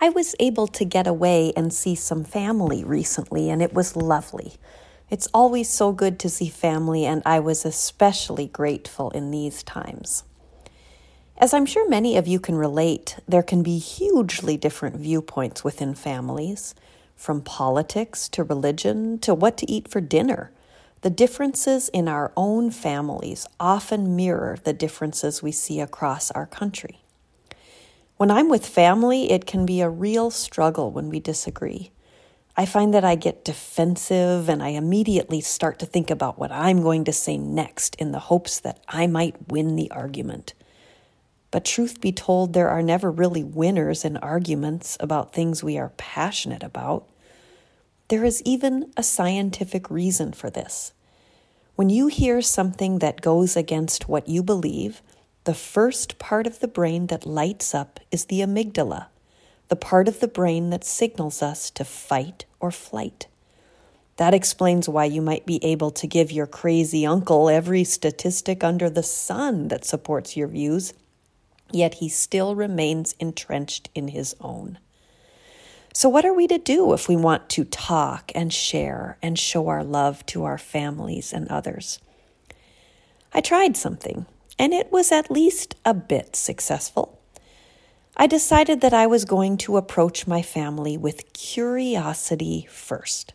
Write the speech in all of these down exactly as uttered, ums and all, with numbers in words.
I was able to get away and see some family recently, and it was lovely. It's always so good to see family, and I was especially grateful in these times. As I'm sure many of you can relate, there can be hugely different viewpoints within families, from politics to religion to what to eat for dinner. The differences in our own families often mirror the differences we see across our country. When I'm with family, it can be a real struggle when we disagree. I find that I get defensive and I immediately start to think about what I'm going to say next in the hopes that I might win the argument. But truth be told, there are never really winners in arguments about things we are passionate about. There is even a scientific reason for this. When you hear something that goes against what you believe, the first part of the brain that lights up is the amygdala, the part of the brain that signals us to fight or flight. That explains why you might be able to give your crazy uncle every statistic under the sun that supports your views, yet he still remains entrenched in his own. So what are we to do if we want to talk and share and show our love to our families and others? I tried something, and it was at least a bit successful. I decided that I was going to approach my family with curiosity first.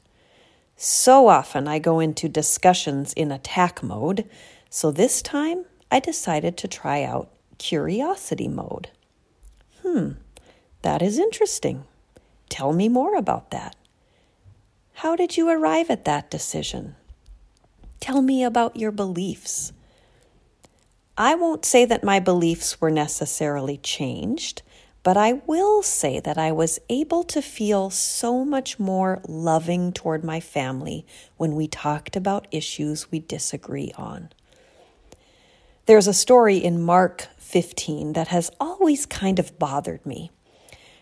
So often I go into discussions in attack mode, so this time I decided to try out curiosity mode. Hmm, that is interesting. Tell me more about that. How did you arrive at that decision? Tell me about your beliefs. I won't say that my beliefs were necessarily changed, but I will say that I was able to feel so much more loving toward my family when we talked about issues we disagree on. There's a story in Mark fifteen that has always kind of bothered me.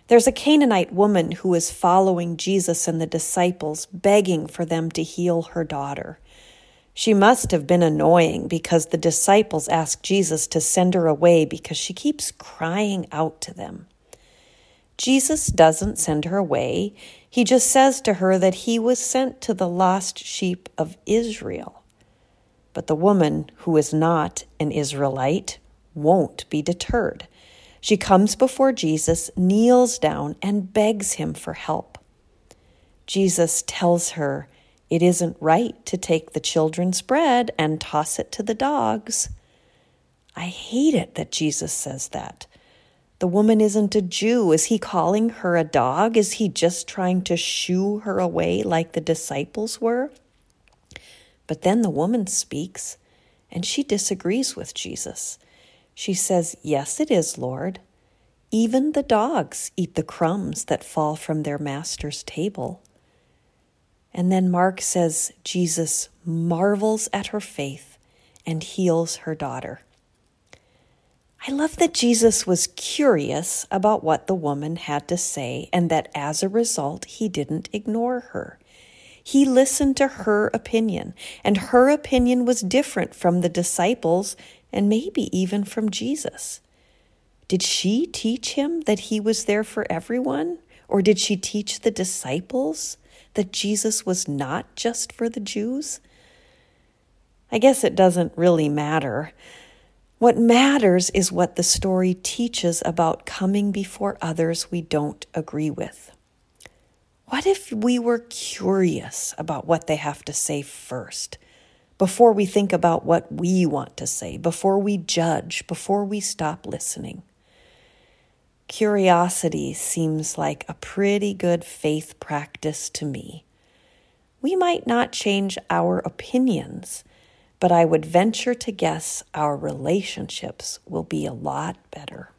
There's a Canaanite woman who is following Jesus and the disciples, begging for them to heal her daughter. She must have been annoying because the disciples asked Jesus to send her away because she keeps crying out to them. Jesus doesn't send her away. He just says to her that he was sent to the lost sheep of Israel. But the woman, who is not an Israelite, won't be deterred. She comes before Jesus, kneels down, and begs him for help. Jesus tells her, "It isn't right to take the children's bread and toss it to the dogs." I hate it that Jesus says that. The woman isn't a Jew. Is he calling her a dog? Is he just trying to shoo her away like the disciples were? But then the woman speaks, and she disagrees with Jesus. She says, "Yes, it is, Lord. Even the dogs eat the crumbs that fall from their master's table." And then Mark says Jesus marvels at her faith and heals her daughter. I love that Jesus was curious about what the woman had to say and that as a result, he didn't ignore her. He listened to her opinion, and her opinion was different from the disciples and maybe even from Jesus. Did she teach him that he was there for everyone? Or did she teach the disciples that Jesus was not just for the Jews? I guess it doesn't really matter. What matters is what the story teaches about coming before others we don't agree with. What if we were curious about what they have to say first, before we think about what we want to say, before we judge, before we stop listening? Curiosity seems like a pretty good faith practice to me. We might not change our opinions, but I would venture to guess our relationships will be a lot better.